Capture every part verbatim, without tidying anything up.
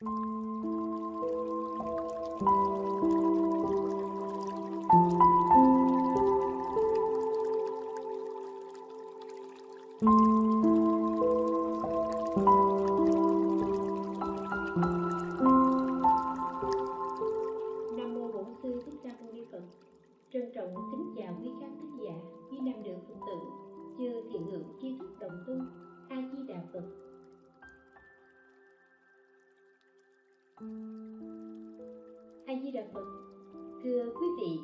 Trân trọng kính chào quý khán thính giả, quý nam nữ Phật tử, chư thiện hữu tri thức đồng tu, A Di Đà Phật. A Di Đà Phật, thưa quý vị,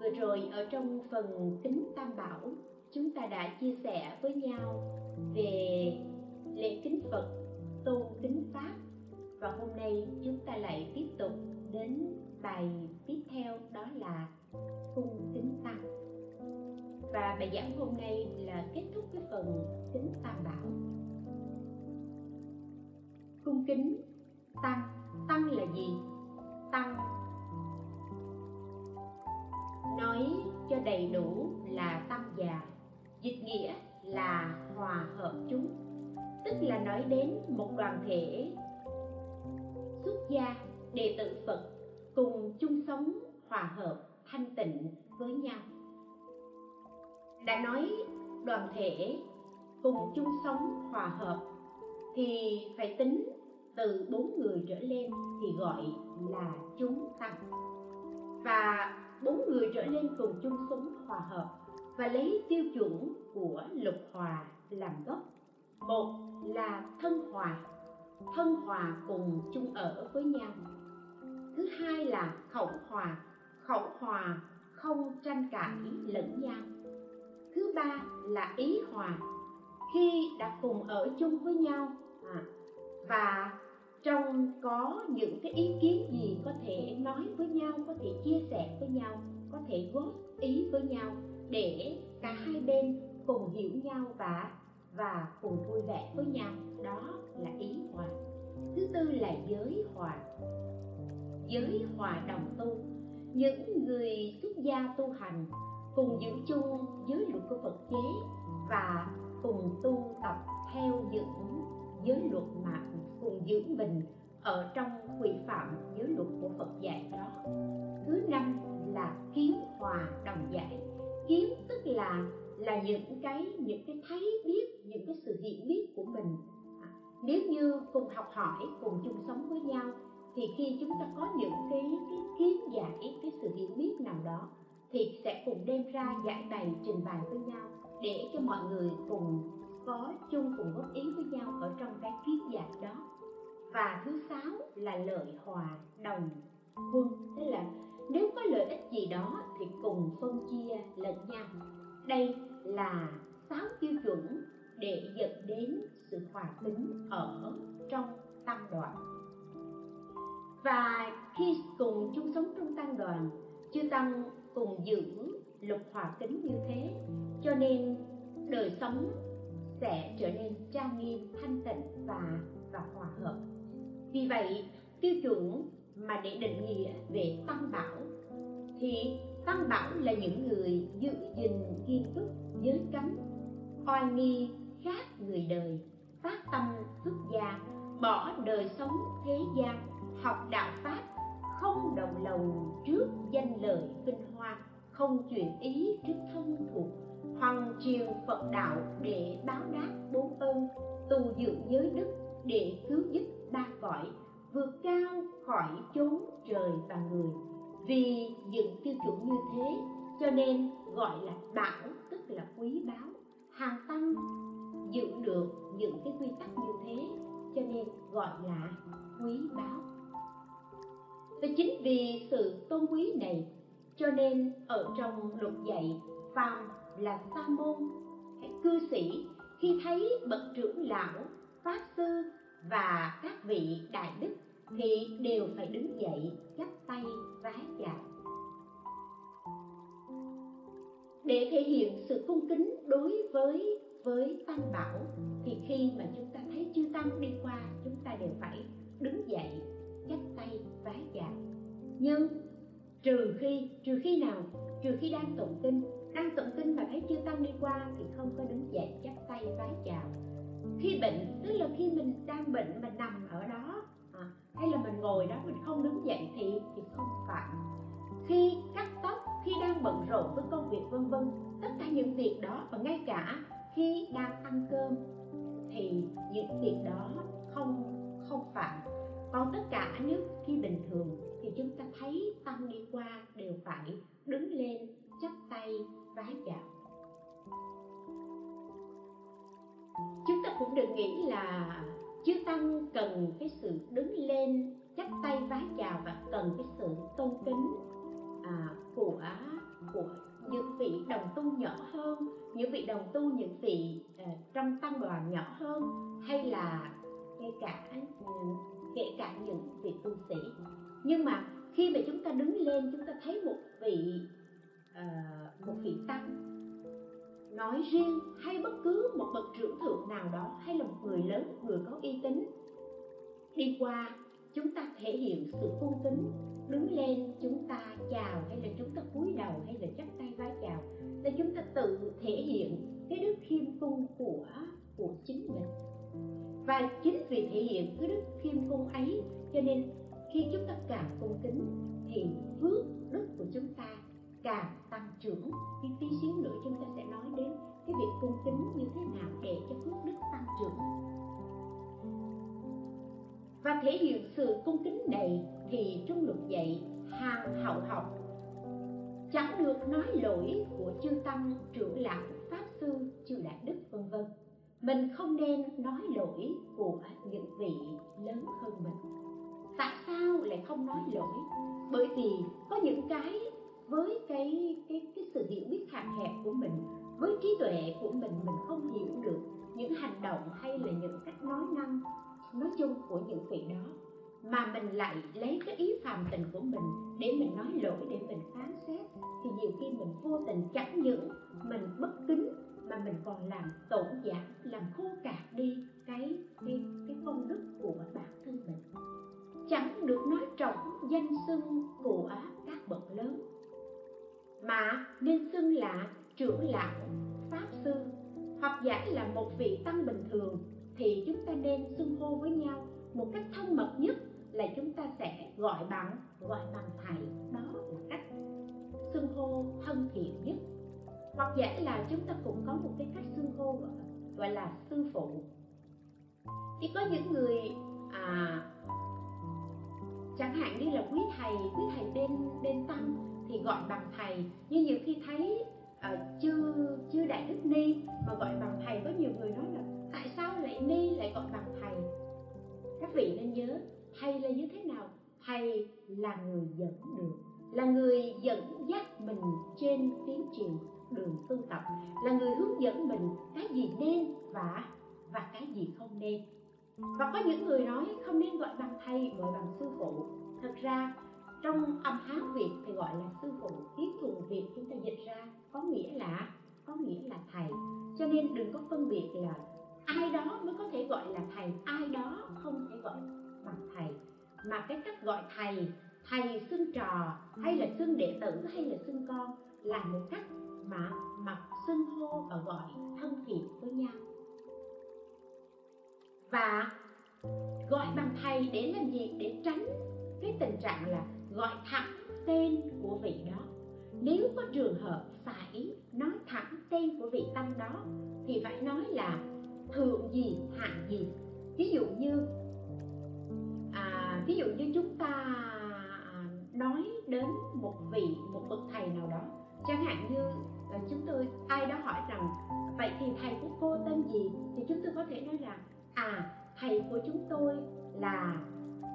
vừa rồi ở trong phần kính Tam Bảo, chúng ta đã chia sẻ với nhau về lễ kính Phật, tôn kính Pháp, và hôm nay chúng ta lại tiếp tục đến bài tiếp theo, đó là cung kính Tăng. Và bài giảng hôm nay là kết thúc với phần kính Tam Bảo. Cung kính Tăng, Tăng là gì? Tăng nói cho đầy đủ là Tăng già, dịch nghĩa là hòa hợp chúng, tức là nói đến một đoàn thể xuất gia đệ tử Phật cùng chung sống hòa hợp thanh tịnh với nhau. Đã nói đoàn thể cùng chung sống hòa hợp thì phải tính từ bốn người trở lên thì gọi là chúng tăng, và bốn người trở lên cùng chung sống hòa hợp và lấy tiêu chuẩn của lục hòa làm gốc. Một là thân hòa, thân hòa cùng chung ở với nhau. Thứ hai là khẩu hòa, khẩu hòa không tranh cãi lẫn nhau. Thứ ba là ý hòa, khi đã cùng ở chung với nhau à, và trong có những cái ý kiến gì có thể nói với nhau, có thể chia sẻ với nhau, có thể góp ý với nhau để cả hai bên cùng hiểu nhau và và cùng vui vẻ với nhau, đó là ý hòa. Thứ tư là giới hòa, giới hòa đồng tu, những người xuất gia tu hành cùng giữ chung giới luật của Phật chế và cùng tu tập theo những giới luật mà cùng giữ mình ở trong quy phạm giới luật của Phật dạy đó. Thứ năm là kiến hòa đồng giải, kiến tức là là những cái những cái thấy biết, những cái sự hiểu biết của mình. Nếu như cùng học hỏi, cùng chung sống với nhau thì khi chúng ta có những cái, cái kiến giải, cái sự hiểu biết nào đó thì sẽ cùng đem ra giải bày, trình bày với nhau để cho mọi người cùng có chung, cùng góp ý với nhau ở trong cái kiến giải đó. Và thứ sáu là lợi hòa đồng quân, tức là nếu có lợi ích gì đó thì cùng phân chia lẫn nhau. Đây là sáu tiêu chuẩn để dẫn đến sự hòa bình ở trong tăng đoàn. Và khi cùng chung sống trong tăng đoàn, chư tăng cùng giữ lục hòa kính như thế, cho nên đời sống sẽ trở nên trang nghiêm, thanh tịnh và, và hòa hợp. Vì vậy, tiêu chuẩn mà để định nghĩa về tăng bảo thì tăng bảo là những người giữ gìn nghiêm túc giới cấm, oai nghi khác người đời, phát tâm xuất gia, bỏ đời sống thế gian, học đạo Pháp, không đầu lầu trước danh lợi vinh hoa, không chuyển ý trước thân thuộc, hoằng triều Phật đạo để báo đáp bốn ơn, tu dưỡng giới đức để cứu giúp ba cõi, vượt cao khỏi chốn trời và người. Vì những tiêu chuẩn như thế cho nên gọi là bảo, tức là quý báu. Hàng tăng giữ được những cái quy tắc như thế cho nên gọi là quý báu. Và chính vì sự tôn quý này cho nên ở trong luật dạy phàm là sa môn, cư sĩ, khi thấy bậc trưởng lão, pháp sư và các vị đại đức thì đều phải đứng dậy chắp tay vái chào để thể hiện sự cung kính đối với với tăng bảo. Thì khi mà chúng ta thấy chư tăng đi qua, chúng ta đều phải đứng dậy chắp tay vái chào, nhưng trừ khi trừ khi nào trừ khi đang tụng kinh đang tụng kinh mà thấy chư tăng đi qua thì không có đứng dậy chắp tay vái chào. Khi bệnh, tức là khi mình đang bệnh, mình nằm ở đó ngồi đó mình không đứng dậy thì thì không phải. Khi cắt tóc, khi đang bận rộn với công việc vân vân, tất cả những việc đó, và ngay cả khi đang ăn cơm thì những việc đó không không phạm. Còn tất cả nếu khi bình thường thì chúng ta thấy tăng đi qua đều phải đứng lên, chắp tay, vái chào. Chúng ta cũng đừng nghĩ là chư tăng cần cái sự đứng lên, chắp tay, vái chào và cần cái sự tôn kính à, của của những vị đồng tu nhỏ hơn, những vị đồng tu, những vị uh, trong tăng đoàn nhỏ hơn, hay là ngay cả kể cả những vị tu sĩ. Nhưng mà khi mà chúng ta đứng lên, chúng ta thấy một vị uh, một vị tăng nói riêng, hay bất cứ một bậc trưởng thượng nào đó, hay là một người lớn, một người có uy tín đi qua, chúng ta thể hiện sự tôn kính, đứng lên chúng ta chào, hay là chúng ta cúi đầu, hay là chắp tay vái chào, để chúng ta tự thể hiện cái đức khiêm cung của của chính mình. Và chính vì thể hiện cái đức khiêm cung ấy, cho nên khi chúng ta càng tôn kính thì phước đức của chúng ta càng tăng trưởng. Thì tí xíu nữa chúng ta sẽ nói đến cái việc cung kính như thế nào để cho phước đức tăng trưởng. Và thể hiện sự cung kính này thì Trung Luật dạy hàng hậu học chẳng được nói lỗi của chư tăng, trưởng lão, pháp sư, chư đại đức vân vân. Mình không nên nói lỗi của những vị lớn hơn mình. Tại sao lại không nói lỗi? Bởi vì có những cái với cái cái cái sự hiểu biết hạn hẹp của mình, với trí tuệ của mình, mình không hiểu được những hành động hay là những cách nói năng nói chung của những vị đó, mà mình lại lấy cái ý phàm tình của mình để mình nói lỗi, để mình phán xét, thì nhiều khi mình vô tình chẳng những mình bất kính mà mình còn làm tổn giảm, làm khô cạn đi cái cái cái công đức của bản thân mình. Chẳng được nói trọng danh xưng của các bậc lớn, mà nên xưng là trưởng lão, pháp sư, hoặc giả là một vị tăng bình thường thì chúng ta nên xưng hô với nhau một cách thân mật nhất, là chúng ta sẽ gọi bằng gọi bằng thầy. Đó là cách xưng hô thân thiện nhất. Hoặc giả là chúng ta cũng có một cái cách xưng hô gọi là sư phụ. Thì có những người à, chẳng hạn như là quý thầy, quý thầy bên bên tăng thì gọi bằng thầy, nhưng nhiều khi thấy uh, chư chư đại đức ni mà gọi bằng thầy, có nhiều người nói là tại sao lại ni lại gọi bằng thầy. Các vị nên nhớ, thầy là như thế nào? Thầy là người dẫn đường, là người dẫn dắt mình trên tiến trình đường tu tập, là người hướng dẫn mình cái gì nên và và cái gì không nên. Và có những người nói không nên gọi bằng thầy, gọi bằng sư phụ. Thật ra trong âm Hán Việt thì gọi là sư phụ, tiếng thuần Việt chúng ta dịch ra có nghĩa là có nghĩa là thầy. Cho nên đừng có phân biệt là ai đó mới có thể gọi là thầy, ai đó không thể gọi bằng thầy, mà cái cách gọi thầy, thầy xưng trò hay là xưng đệ tử hay là xưng con là một cách mà mà xưng hô và gọi thân thiện với nhau. Và gọi bằng thầy để làm gì? Để tránh cái tình trạng là gọi thẳng tên của vị đó. Nếu có trường hợp phải nói thẳng tên của vị tăng đó thì phải nói là thượng gì, hạ gì. Ví dụ như à, ví dụ như chúng ta nói đến một vị, một bậc thầy nào đó, chẳng hạn như là chúng tôi ai đó hỏi rằng vậy thì thầy của cô tên gì, thì chúng tôi có thể nói rằng à, thầy của chúng tôi là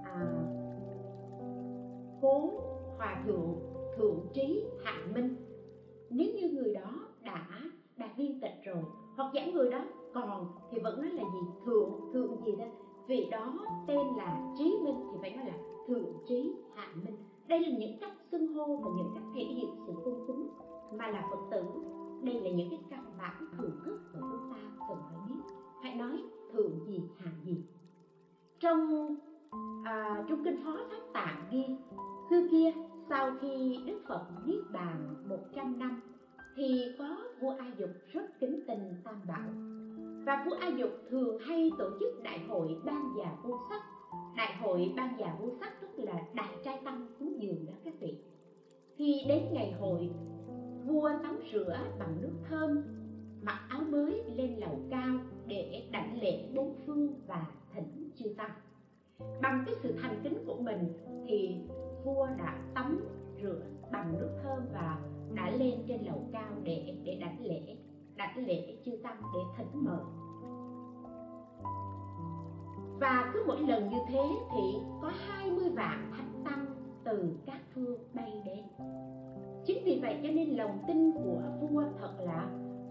à, cố hòa thượng, thượng trí, hạ minh. Nếu như người đó đã đã viên tịch rồi, hoặc giả người đó còn thì vẫn nói là gì, thượng thượng gì đó, vì đó tên là trí minh thì phải nói là thượng trí, hạ minh. Đây là những cách xưng hô và những cách thể hiện sự cung kính mà là Phật tử. Đây là những cái căn bản thưởng thức của chúng ta cần phải biết, phải nói thượng gì, hạ gì. Trong À, trong kinh Phó Pháp Tạng ghi, xưa kia sau khi Đức Phật niết bàn một trăm năm thì có vua A Dục rất kính tình Tam Bảo, và vua A Dục thường hay tổ chức đại hội ban già vô sắc. Đại hội ban già vô sắc tức là là Đại Trai Tăng Cú Dường đó các vị. Khi đến ngày hội, vua tắm rửa bằng nước thơm, mặc áo mới lên lầu cao để đảnh lễ bốn phương và thỉnh chư tăng. Bằng cái sự thành kính của mình thì vua đã tắm rửa bằng nước thơm và đã lên trên lầu cao để để đảnh lễ đảnh lễ chư tăng để thỉnh mời. Và cứ mỗi lần như thế thì có hai mươi vạn thánh tăng từ các phương bay đến. Chính vì vậy cho nên lòng tin của vua thật là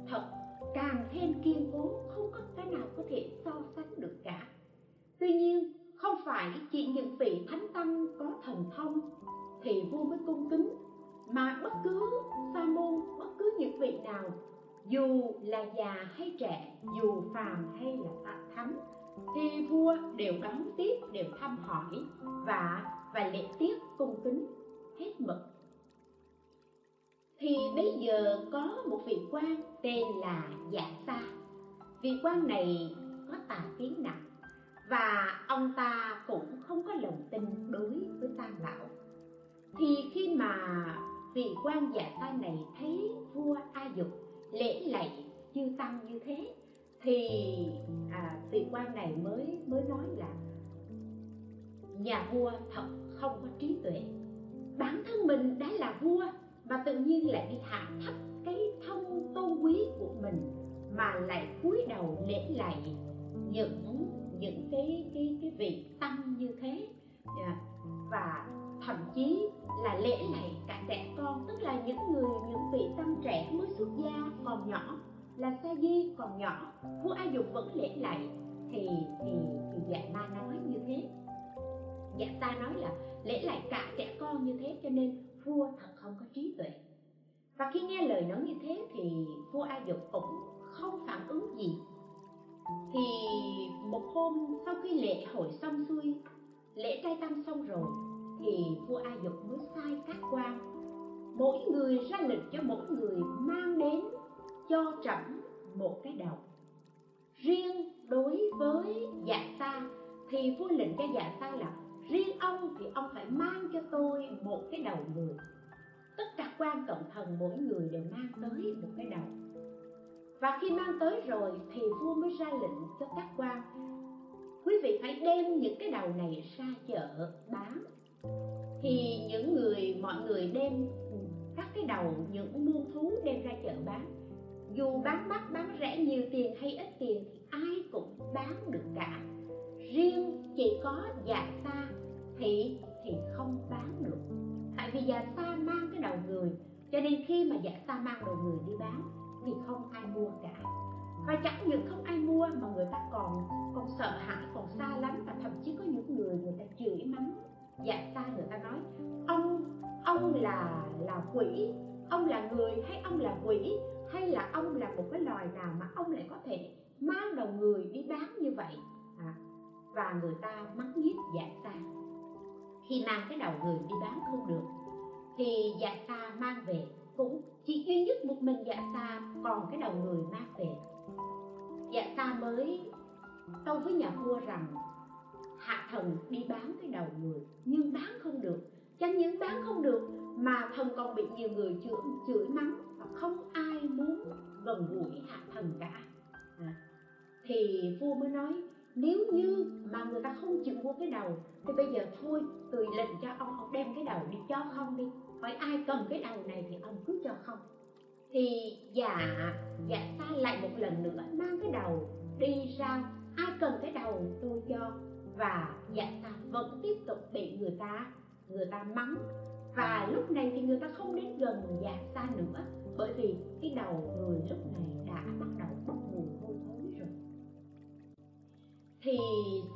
thật càng thêm kiên cố, không có cái nào có thể so sánh được cả. Tuy nhiên, không phải chỉ những vị thánh tăng có thần thông thì vua mới cung kính, mà bất cứ sa môn, bất cứ những vị nào, dù là già hay trẻ, dù phàm hay là thánh, thì vua đều đón tiếp, đều thăm hỏi và và lễ tiết cung kính hết mực. Thì bây giờ có một vị quan tên là Dạ Sa. Vị quan này có tà kiến nặng và ông ta cũng không có lòng tin đối với Tam Bảo. Thì khi mà vị quan Dạ Sa này thấy vua A Dục lễ lạy chư tăng như thế thì à, vị quan này mới mới nói là nhà vua thật không có trí tuệ, bản thân mình đã là vua mà tự nhiên lại bị hạ thấp cái thông tôn quý của mình, mà lại cúi đầu lễ lạy những những cái cái cái vị tăng như thế, và thậm chí là lễ lạy cả trẻ con, tức là những người những vị tăng trẻ mới xuất gia còn nhỏ, là Sa Di còn nhỏ, vua A Dục vẫn lễ lạy. Thì thì thì Dạ Ma nói như thế. Dạ ta nói là lễ lạy cả trẻ con như thế cho nên vua thật không có trí tuệ. Và khi nghe lời nói như thế thì vua A Dục cũng không phản ứng gì. Thì một hôm sau khi lễ hội xong xuôi, lễ trai tăng xong rồi, thì vua A Dục mới sai các quan mỗi người ra lệnh cho mỗi người mang đến cho trẫm một cái đầu. Riêng đối với Dạ Sa thì vua lệnh cho Dạ Sa là riêng ông thì ông phải mang cho tôi một cái đầu người. Tất cả quan cộng thần mỗi người đều mang tới một cái đầu. Và khi mang tới rồi thì vua mới ra lệnh cho các quan, quý vị phải đem những cái đầu này ra chợ bán. Thì những người, mọi người đem các cái đầu, những muôn thú đem ra chợ bán. Dù bán mắc, bán rẻ, nhiều tiền hay ít tiền thì ai cũng bán được cả. Riêng chỉ có Dạ Sa thì thì không bán được. Tại vì Dạ Sa mang cái đầu người, cho nên khi mà Dạ Sa mang đầu người đi bán thì không ai mua cả. Và chẳng những không ai mua mà người ta còn còn sợ hãi, còn xa lánh, và thậm chí có những người người ta chửi mắng Dạ Sa, người ta nói ông ông là là quỷ, ông là người hay ông là quỷ, hay là ông là một cái loài nào mà ông lại có thể mang đầu người đi bán như vậy. À, và người ta mắng nhiếc Dạ Sa khi mang cái đầu người đi bán không được. Thì Dạ Sa mang về, cũng chỉ duy nhất một mình Dạ Sa còn cái đầu người mang về. Dạ Sa mới tâu với nhà vua rằng hạ thần đi bán cái đầu người nhưng bán không được, chẳng những bán không được mà thần còn bị nhiều người chửi, chửi mắng và không ai muốn gần gũi hạ thần cả. À, thì vua mới nói nếu như mà người ta không chịu mua cái đầu thì bây giờ thôi, tùy lệnh cho ông, ông đem cái đầu đi cho không đi, hỏi ai cần cái đầu này thì ông cứ cho không. Thì dạ dạ ta lại một lần nữa mang cái đầu đi ra, ai cần cái đầu tôi cho. Và Dạ Ta vẫn tiếp tục bị người ta người ta mắng, và lúc này thì người ta không đến gần Dạ Sa nữa, bởi vì cái đầu người lúc này đã bắt đầu bốc mùi hôi thối rồi. Thì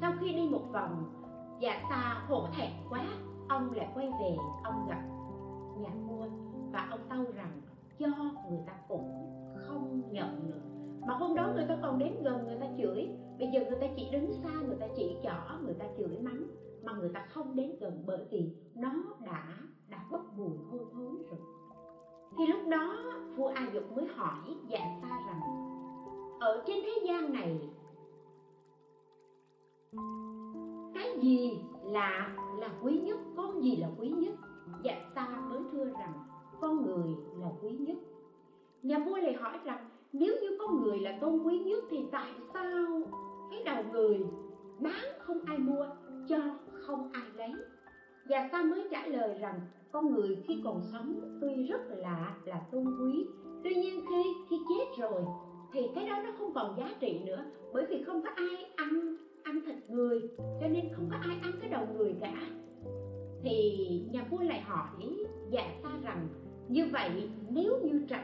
sau khi đi một vòng, Dạ Sa hổ thẹn quá, ông lại quay về, ông gặp nhà vua và ông tâu rằng cho người ta cũng không nhận nữa. Mà hôm đó người ta còn đến gần, người ta chửi, bây giờ người ta chỉ đứng xa, người ta chỉ chỏ, người ta chửi mắng, mà người ta không đến gần bởi vì nó đã đã bốc mùi hôi thối rồi. Thì lúc đó vua A Dục mới hỏi Dạ Sa rằng ở trên thế gian này cái gì là là quý nhất. Con gì là quý nhất? Dạ ta mới thưa rằng con người là quý nhất. Nhà vua lại hỏi rằng nếu như con người là tôn quý nhất thì tại sao cái đầu người bán không ai mua, cho không ai lấy? Và ta mới trả lời rằng con người khi còn sống tuy rất là là tôn quý, tuy nhiên khi khi chết rồi thì cái đó nó không còn giá trị nữa, bởi vì không có ai ăn ăn thịt người, cho nên không có ai ăn cái đầu người cả. Thì nhà vua lại hỏi dạ ta rằng như vậy nếu như trận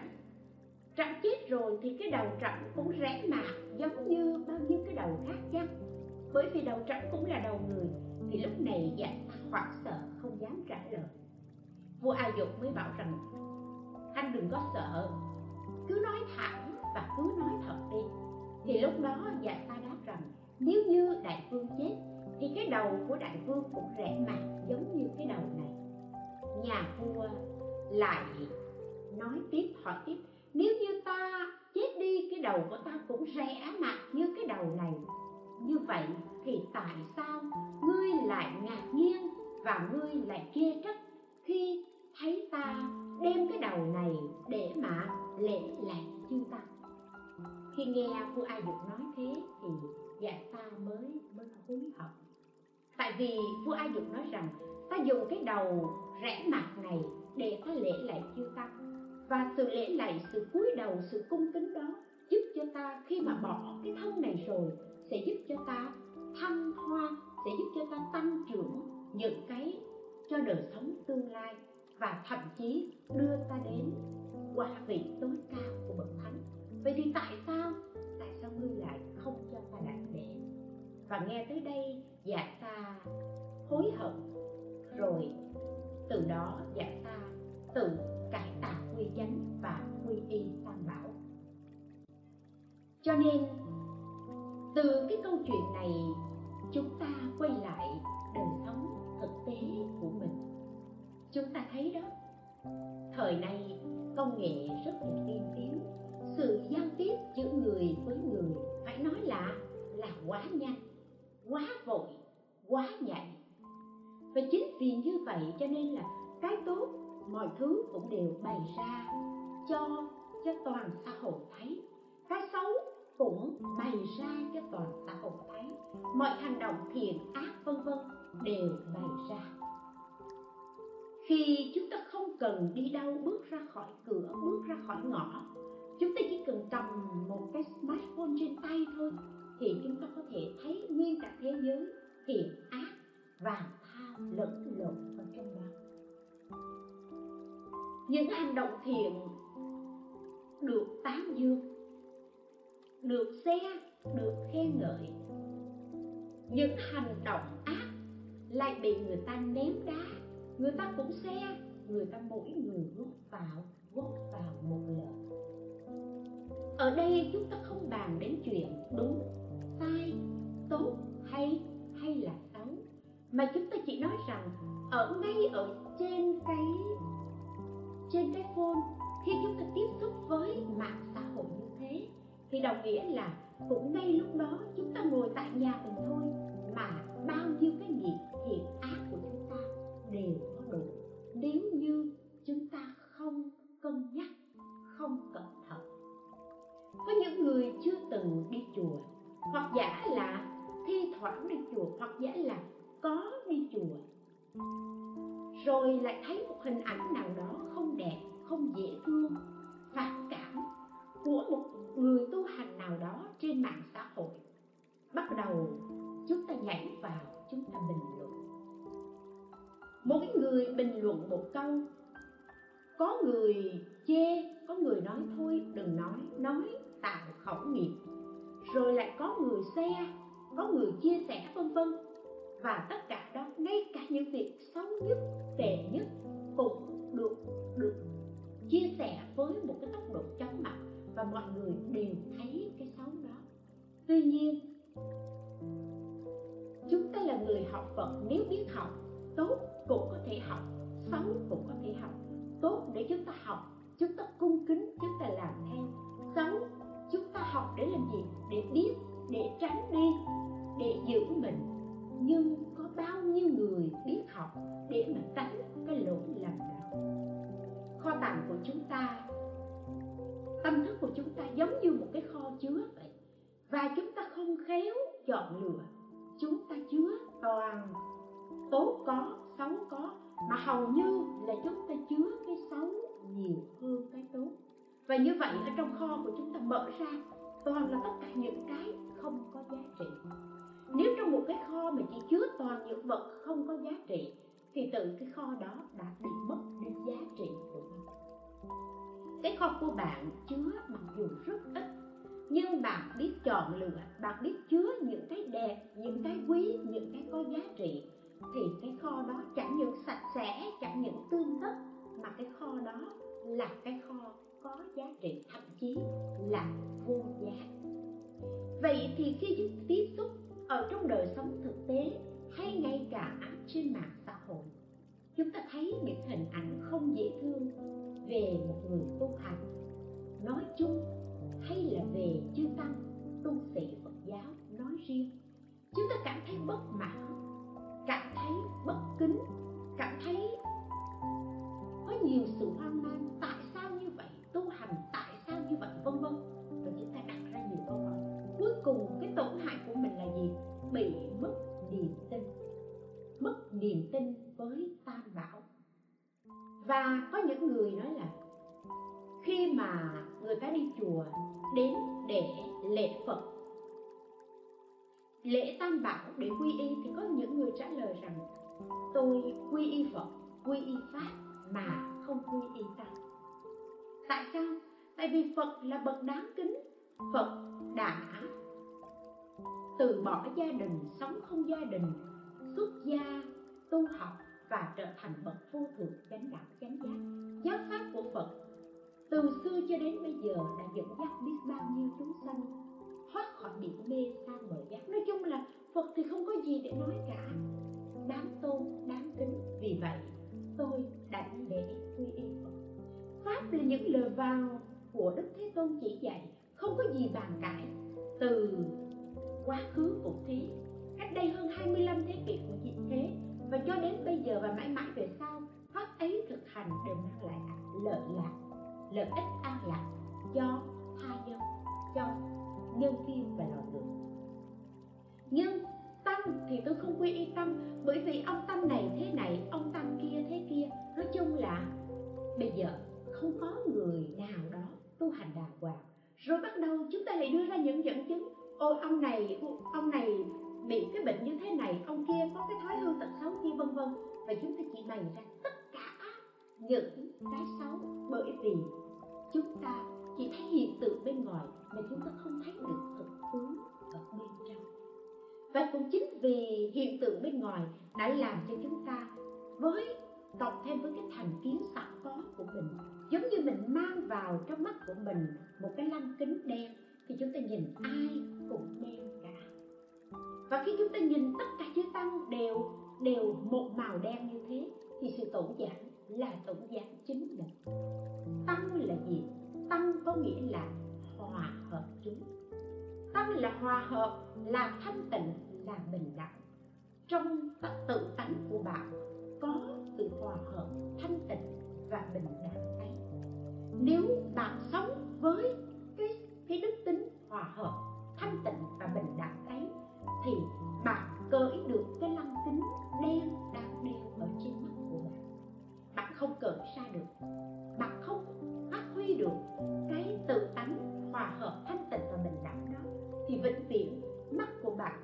trận chết rồi thì cái đầu trận cũng rẽ mạc giống như bao nhiêu cái đầu khác chăng? Bởi vì đầu trận cũng là đầu người. Thì lúc này dạ ta hoảng sợ không dám trả lời. Vua A Dục mới bảo rằng anh đừng có sợ, cứ nói thẳng và cứ nói thật đi. Thì lúc đó dạ ta đáp rằng nếu như đại vương chết thì cái đầu của đại vương cũng rẽ mạc giống như cái đầu này. Nhà vua lại nói tiếp, hỏi tiếp nếu như ta chết đi cái đầu của ta cũng rẽ mạc như cái đầu này, như vậy thì tại sao ngươi lại ngạc nhiên và ngươi lại chê trách khi thấy ta đem cái đầu này để mà lễ lại chư ta? Khi nghe vua A Dục nói thế thì dạ ta mới mới hối hận. Tại vì vua A Dục nói rằng ta dùng cái đầu rẽ mạc này để ta lễ lại chư ta, và sự lễ lại, sự cúi đầu, sự cung kính đó giúp cho ta khi mà bỏ cái thân này rồi sẽ giúp cho ta thăng hoa, sẽ giúp cho ta tăng trưởng những cái cho đời sống tương lai, và thậm chí đưa ta đến quả vị tối cao của bậc thánh. Vậy thì tại sao tại sao ngươi lại không cho ta đạt đến? Và nghe tới đây dạ ta hối hận, rồi từ đó dạ ta tự cải tà quy chánh và quy y tam bảo. Cho nên từ cái câu chuyện này chúng ta quay lại đời sống thực tế của mình. Chúng ta thấy đó, thời nay công nghệ rất là tiên tiến, sự giao tiếp giữa người với người phải nói là là quá nhanh, quá vội, quá nhạy. Và chính vì như vậy cho nên là cái tốt mọi thứ cũng đều bày ra cho cho toàn xã hội thấy, cái xấu cũng bày ra cho toàn xã hội thấy, mọi hành động thiện ác vân vân đều bày ra. Khi chúng ta không cần đi đâu, bước ra khỏi cửa, bước ra khỏi ngõ, chúng ta chỉ cần cầm một cái smartphone trên tay thôi thì chúng ta có thể thấy nguyên cả thế giới thiện ác và tham lẫn lộn ở trong đó. Những hành động thiện được tán dương, được xe, được khen ngợi, những hành động ác lại bị người ta ném đá, người ta cũng xe, người ta mỗi người góp vào, góp vào một lần. Ở đây chúng ta không bàn đến chuyện đúng, sai, tốt hay hay là xấu, mà chúng ta chỉ nói rằng ở ngay ở trên cái trên cái phone, khi chúng ta tiếp xúc với mạng xã hội như thế thì đồng nghĩa là cũng ngay lúc đó chúng ta ngồi tại nhà mình thôi mà bao nhiêu cái nghiệp thiện ác của chúng ta đều có đủ, nếu như chúng ta không cân nhắc, không cẩn thận. Có những người chưa từng đi chùa, hoặc giả là thi thoảng đi chùa, hoặc giả là có đi chùa, rồi lại thấy một hình ảnh nào đó không đẹp, không dễ thương, phản cảm của một người tu hành nào đó trên mạng xã hội, bắt đầu chúng ta nhảy vào, chúng ta bình luận. Mỗi người bình luận một câu, có người chê, có người nói thôi đừng nói, nói tạo khẩu nghiệp, rồi lại có người share, có người chia sẻ vân vân. Và tất cả đó, ngay cả những việc xấu nhất, tệ nhất cũng được được chia sẻ với một cái tốc độ chóng mặt, và mọi người đều thấy cái xấu đó. Tuy nhiên, chúng ta là người học Phật, nếu biết học, tốt cũng có thể học, xấu cũng có thể học. Tốt để chúng ta học, chúng ta cung kính, chúng ta làm theo. Xấu chúng ta học để làm gì? Để biết, để tránh đi, để giữ mình. Nhưng có bao nhiêu người chứa vậy. Và chúng ta không khéo chọn lựa, chúng ta chứa toàn tốt có, xấu có, mà hầu như là chúng ta chứa cái xấu nhiều hơn cái tốt. Và như vậy ở trong kho của chúng ta mở ra toàn là tất cả những cái không có giá trị. Nếu trong một cái kho mà chỉ chứa toàn những vật không có giá trị thì tự cái kho đó đã bị mất đi giá trị của nó. Cái kho của bạn chứa mặc dù rất ít, nhưng bạn biết chọn lựa, bạn biết chứa những cái đẹp, những cái quý, những cái có giá trị, thì cái kho đó chẳng những sạch sẽ, chẳng những tươm tất, mà cái kho đó là cái kho có giá trị, thậm chí là vô giá. Vậy thì khi chúng tiếp xúc ở trong đời sống thực tế hay ngay cả trên mạng xã hội, chúng ta thấy những hình ảnh không dễ thương về một người tu hành nói chung hay là về chư tăng tu sĩ Phật giáo nói riêng, chúng ta cảm thấy bất mãn, cảm thấy bất kính, cảm thấy có nhiều sự hoang mang. Tại sao như vậy? Tu hành tại sao như vậy? Vân vân. Rồi chúng ta đặt ra nhiều câu hỏi. Cuối cùng cái tổn hại của mình là gì? Bị mất niềm tin, mất niềm tin với Tam Bảo. Và có những người nói là khi mà người ta đi chùa đến để lễ Phật, lễ Tam Bảo, để quy y, thì có những người trả lời rằng tôi quy y Phật, quy y Pháp mà không quy y Tăng. Tại sao? Tại vì Phật là bậc đáng kính, Phật đã từ bỏ gia đình, sống không gia đình, xuất gia tu học và trở thành bậc vô thượng chánh đạo chánh giác. Giáo pháp của Phật từ xưa cho đến bây giờ đã dẫn dắt biết bao nhiêu chúng sanh thoát khỏi biển mê sang bờ giác. Nói chung là Phật thì không có gì để nói cả, đáng tôn đáng kính. Vì vậy tôi đảnh lễ quy y Phật. Pháp là những lời vào của Đức Thế Tôn chỉ dạy, không có gì bàn cãi. Từ quá khứ cũng thế, cách đây hơn hai mươi lăm thế kỷ của chính thế, và cho đến bây giờ và mãi mãi về sau, pháp ấy thực hành đều mang lại lợi lạc, lợi ích an lạc cho tha nhân, cho nhân viên và loài người. Nhưng Tăng thì tôi không quy y Tăng, bởi vì ông Tăng này thế này, ông Tăng kia thế kia. Nói chung là bây giờ không có người nào đó tu hành đàng hoàng. Rồi bắt đầu chúng ta lại đưa ra những dẫn chứng. Ôi ông này, ông này bị cái bệnh như thế này, ông kia có cái thói hư tật xấu kia, vân vân. Và chúng ta chỉ bày ra tất cả những cái xấu, bởi vì chúng ta chỉ thấy hiện tượng bên ngoài mà chúng ta không thấy được thực tướng ở bên trong. Và cũng chính vì hiện tượng bên ngoài đã làm cho chúng ta với cộng thêm với cái thành kiến sẵn có của mình, giống như mình mang vào trong mắt của mình một cái lăng kính đen thì chúng ta nhìn ai cũng đen cả. Và khi chúng ta nhìn tất cả chư tăng đều đều một màu đen như thế thì sự tổn giảng là tổn giảng chính mình. Tăng là gì? Tăng có nghĩa là hòa hợp chúng. Tăng là hòa hợp, là thanh tịnh, là bình đẳng. Trong tự tánh của bạn có sự hòa hợp, thanh tịnh và bình đẳng ấy. Nếu bạn sống với cái cái đức tính hòa hợp, thanh tịnh và bình đẳng ấy thì bạn cởi được cái lăng kính đen đang đeo ở trên mắt của bạn. Bạn không cởi ra được, bạn không phát huy được cái tự tánh hòa hợp, thanh tịnh và bình đẳng đó thì vĩnh viễn mắt của bạn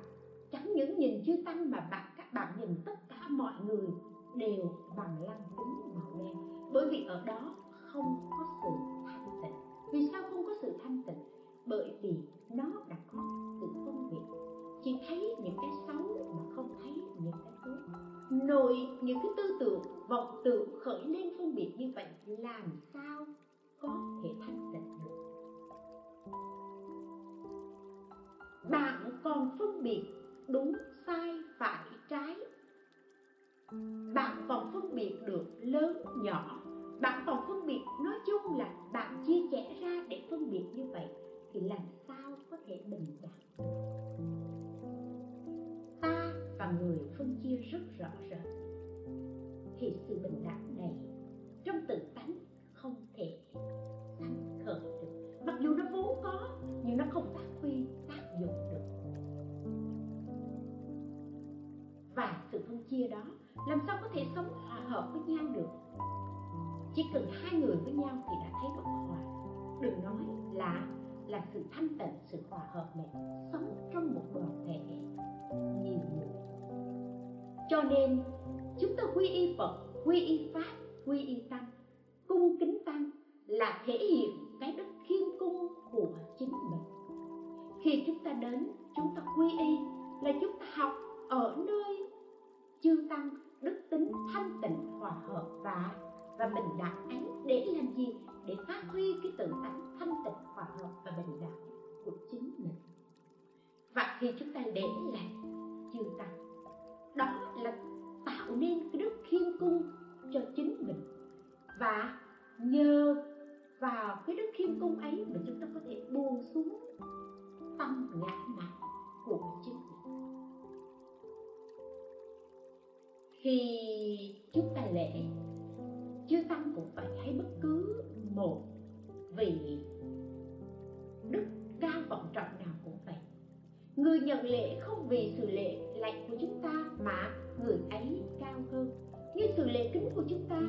chẳng những nhìn chư tăng mà bạn các bạn nhìn tất cả mọi người đều bằng lăng kính màu đen, bởi vì ở đó không có sự thanh tịnh. Vì sao không có sự thanh tịnh? Bởi vì nó đã có sự phân biệt, chỉ thấy những cái xấu mà không thấy những cái tốt. Nội những cái tư tưởng, vọng tưởng khởi lên phân biệt như vậy làm sao có thể thanh tịnh được? Bạn còn phân biệt đúng sai phải trái, bạn còn phân biệt được lớn nhỏ, bạn còn phân biệt, nói chung là bạn chia sẻ ra để phân biệt như vậy thì làm sao có thể bình đẳng? Ta và người phân chia rất rõ rệt thì sự bình đẳng này trong tự tánh không thể sanh khởi được. Mặc dù nó vốn có nhưng nó không và sự phân chia đó làm sao có thể sống hòa hợp với nhau được. Chỉ cần hai người với nhau thì đã thấy bất hòa, đừng nói là là sự thanh tịnh, sự hòa hợp này, sống trong một đoàn thể nhiều người. Cho nên chúng ta quy y Phật, quy y Pháp, quy y Tăng, cung kính Tăng là thể hiện cái đức khiêm cung của chính mình. Khi chúng ta đến, chúng ta quy y là chúng ta học ở nơi chư Tăng đức tính thanh tịnh, hòa hợp và và bình đẳng ấy, để làm gì? Để phát huy cái tự tánh thanh tịnh, hòa hợp và bình đẳng của chính mình. Và khi chúng ta để làm chư Tăng, đó là tạo nên cái đức khiêm cung cho chính mình, và nhờ vào cái đức khiêm cung ấy mà chúng ta có thể buông xuống tâm ngã mạn của chính mình. Khi chúng ta lễ chư Tăng cũng vậy, hay bất cứ một vị đức cao vọng trọng nào cũng vậy, người nhận lễ không vì sự lễ lạnh của chúng ta mà người ấy cao hơn. Nhưng sự lễ kính của chúng ta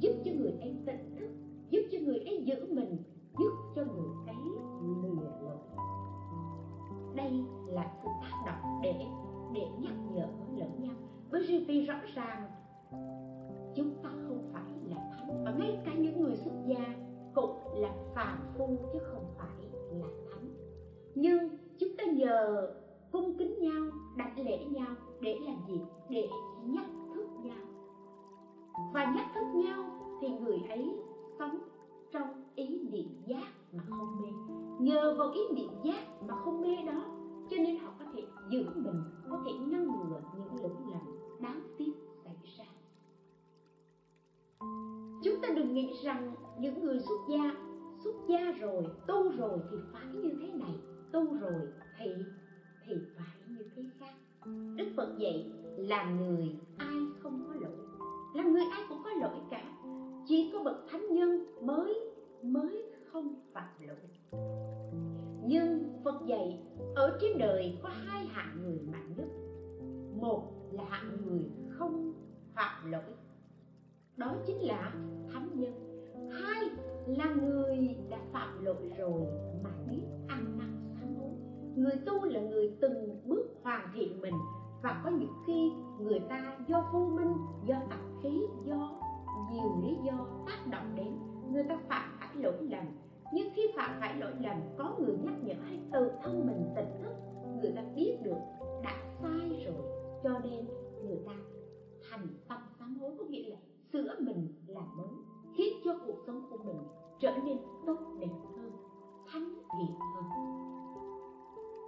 giúp cho người ấy tỉnh thức, giúp cho người ấy giữ mình, giúp cho người ấy lìa lối. Đây là sự tác động để để nhắc nhở lẫn nhau, bởi vì rõ ràng chúng ta không phải là thánh, và ngay cả những người xuất gia cũng là phàm phu chứ không phải là thánh. Nhưng chúng ta nhờ cung kính nhau, đặt lễ nhau để làm gì? Để nhắc thức nhau, và nhắc thức nhau thì người ấy sống trong ý niệm giác mà không mê. Nhờ vào ý niệm giác mà không mê đó cho nên họ có thể giữ mình, có thể ngăn ngừa những lỗi lầm đáng tiếc xảy ra. Chúng ta đừng nghĩ rằng những người xuất gia, xuất gia rồi, tu rồi thì phải như thế này, tu rồi thì thì phải như thế khác. Đức Phật dạy là người ai không có lỗi, là người ai cũng có lỗi cả, chỉ có bậc thánh nhân mới mới không phạm lỗi. Nhưng Phật dạy ở trên đời có hai hạng người mạnh nhất. Một là hạng người không phạm lỗi, đó chính là thánh nhân. Hai là người đã phạm lỗi rồi mà biết ăn năn sám hối. Người tu là người từng bước hoàn thiện mình, và có những khi người ta do vô minh, do tạp khí, do nhiều lý do tác động đến, người ta phạm phải lỗi lầm. Nhưng khi phạm phải lỗi lầm có người nhắc nhở hay tự thân mình tỉnh thức, người ta biết được đã sai rồi cho nên người ta thành tâm sám hối, có nghĩa là sửa mình làm mới, khiến cho cuộc sống của mình trở nên tốt đẹp hơn, thánh thiện hơn.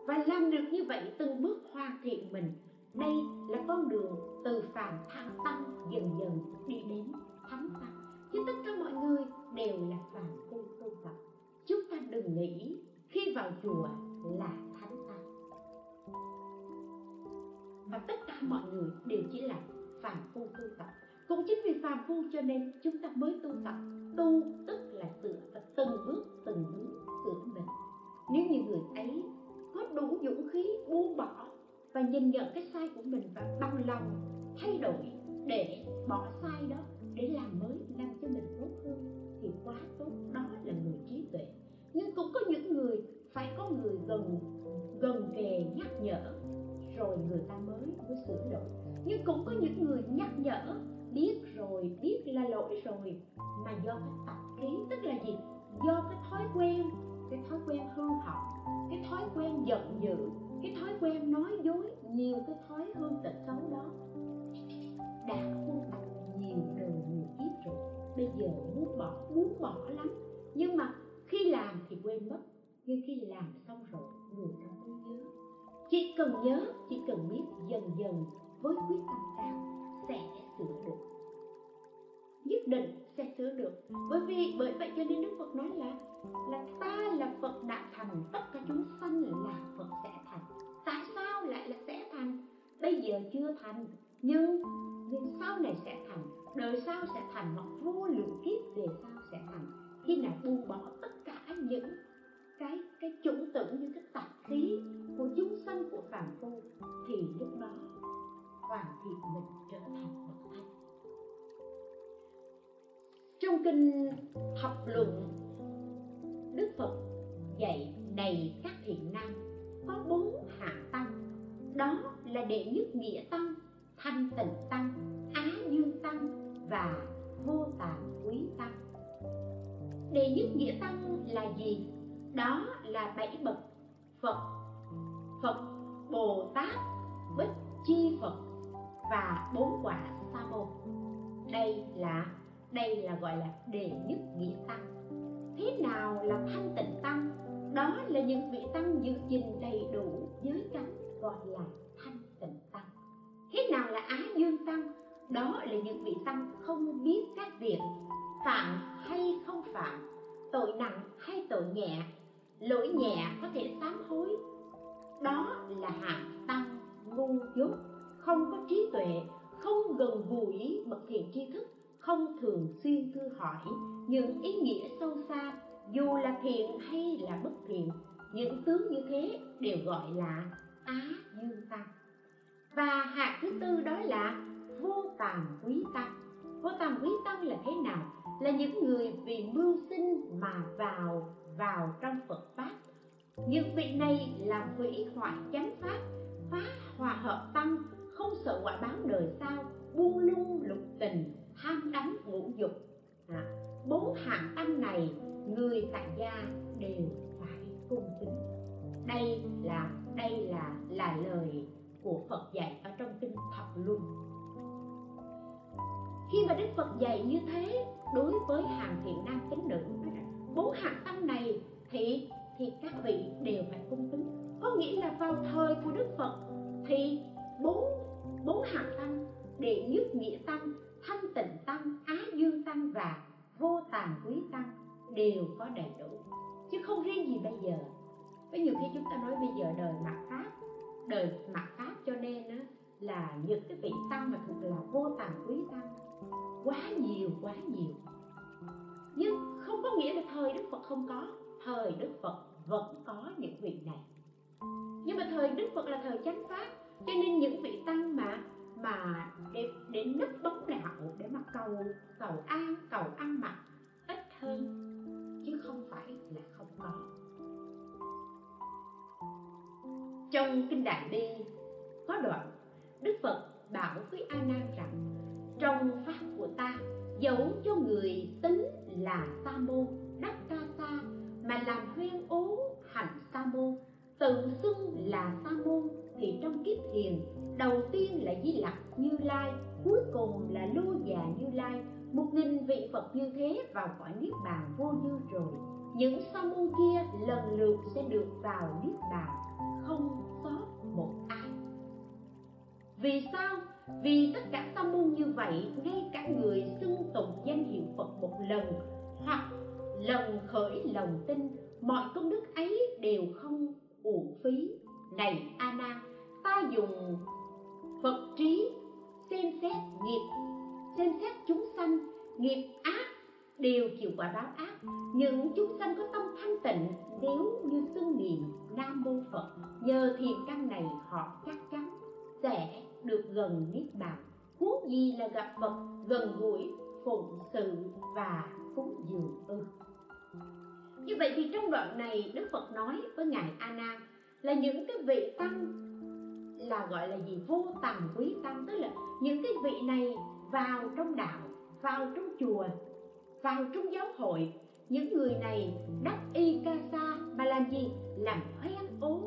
Và làm được như vậy, từng bước hoàn thiện mình, đây là con đường từ phàm thăng tăng, dần dần đi đến thánh tăng. Chứ tất cả mọi người đều là phàm phu tu tập. Chúng ta đừng nghĩ khi vào chùa là thánh tăng, và tất cả mọi người đều chỉ là phàm phu tu tập. Cũng chính vì phàm phu cho nên chúng ta mới tu tập. Tu tức là sửa, từng bước từng bước sửa mình. Nếu như người ấy có đủ dũng khí buông bỏ và nhìn nhận cái sai của mình và bằng lòng thay đổi để bỏ sai đó, để làm mới, làm cho mình tốt hơn thì quá tốt, đó là người trí tuệ. Nhưng cũng có những người phải có người gần gần kề nhắc nhở rồi người ta mới mới sửa đổi. Nhưng cũng có những người nhắc nhở biết rồi, biết là lỗi rồi mà do cái tập khí, tức là gì? Do cái thói quen, cái thói quen hư hỏng, cái thói quen giận dữ, cái thói quen nói dối, nhiều cái thói hương tật xấu đó đã tu tập nhiều đời nhiều kiếp rồi, bây giờ muốn bỏ muốn bỏ lắm, nhưng mà khi làm thì quên mất. Nhưng khi làm xong rồi người ta mới nhớ. Chỉ cần nhớ, chỉ cần biết dần dần với quyết tâm cao sẽ sửa được, nhất định sẽ sửa được. Bởi vì bởi vậy cho nên Đức Phật nói là là ta là Phật đã thành, tất cả chúng sanh là Phật sẽ thành. Tại sao lại là sẽ thành? Bây giờ chưa thành nhưng nhưng sau này sẽ thành, đời sau sẽ thành, hoặc vô lượng kiếp về sau sẽ thành, khi nào buông bỏ tất cả những cái cái chủng tử, như cái tạp khí của chúng sanh, của phàm phu thì lúc đó hoàng thị của mình trở thành bậc thánh. Trong kinh Thập Luận, Đức Phật dạy đầy các thiện nam có bốn hạng tăng, đó là đệ nhất nghĩa tăng, thanh tịnh tăng, á dương tăng và vô tạng quý tăng. Đệ nhất nghĩa tăng là gì? Đó là bảy bậc Phật, Phật Bồ Tát, Bích Chi Phật và bốn quả Sa môn. Đây là đây là gọi là đệ nhất nghĩa tăng. Thế nào là thanh tịnh tăng? Đó là những vị tăng giữ gìn đầy đủ giới cấm, gọi là thanh tịnh tăng. Thế nào là á dương tăng? Đó là những vị tăng không biết các việc phạm hay không phạm, tội nặng hay tội nhẹ, lỗi nhẹ có thể sám hối. Đó là hạng tăng ngu dốt, không có trí tuệ, không gần gũi bậc thiện tri thức, không thường xuyên thư hỏi những ý nghĩa sâu xa, dù là thiện hay là bất thiện. Những tướng như thế đều gọi là á dương tăng. Và hạng thứ tư đó là vô tàng quý tăng. Vô tàng quý tăng là thế nào? Là những người vì mưu sinh mà vào vào trong Phật pháp. Những vị này làm hủy hoại chánh pháp, phá hòa hợp tăng, không sợ quả báo đời sau, buông lung lục tình, tham đắm ngũ dục. À, bốn hạng tăng này người tại gia đều phải cung kính. Đây là đây là là lời của Phật dạy ở trong kinh Thập Luân. Khi mà Đức Phật dạy như thế đối với hàng thiện nam tín nữ, bốn hạng tăng này thì thì các vị đều phải cung kính. Có nghĩa là vào thời của Đức Phật thì bốn bốn hạng tăng, đệ nhất nghĩa tăng, thanh tịnh tăng, á dương tăng và vô tàng quý tăng đều có đầy đủ, chứ không riêng gì bây giờ. Với nhiều khi chúng ta nói bây giờ đời mạt pháp, đời mạt pháp cho nên đó là những cái vị tăng mà thuộc là vô tàng quý tăng quá nhiều quá nhiều. Nhưng không có nghĩa là thời Đức Phật không có, thời Đức Phật vẫn có những vị này. Nhưng mà thời Đức Phật là thời chánh pháp, cho nên những vị tăng mà mà để để nấp bóng đạo, để mà cầu cầu an, cầu ăn mặc ít hơn, chứ không phải là không có. Trong kinh Đại Bi có đoạn Đức Phật bảo với A Nan rằng: trong pháp của ta dẫu cho người tính là sa môn đắc ca sa mà làm huyên ố hạnh sa môn, tự xưng là sa môn thì trong kiếp thiền đầu tiên là Di Lặc Như Lai, cuối cùng là Lưu Già Như Lai, một nghìn vị Phật như thế vào cõi niết bàn vô dư rồi. Những sa môn kia lần lượt sẽ được vào niết bàn không sót một ai. Vì sao? Vì tất cả sa môn như vậy, ngay cả người xưng tụng danh hiệu Phật một lần hoặc lần khởi lòng tin, mọi công đức ấy đều không uổng phí. Này A Nan, ta dùng Phật trí xem xét nghiệp, xem xét chúng sanh, nghiệp ác đều chịu quả báo ác. Những chúng sanh có tâm thanh tịnh, nếu như xưng niệm Nam Mô Phật, nhờ thiền căn này họ chắc chắn sẽ được gần niết bàn. Huống gì là gặp Phật, gần gũi, phụng sự và cúng dường ư? Như vậy thì trong đoạn này Đức Phật nói với ngài A Nan là những cái vị tăng là gọi là gì? Vô tàng quý tăng, tức là những cái vị này vào trong đạo, vào trong chùa, vào trong giáo hội, những người này đắc y ca sa mà làm gì? Làm huyên ố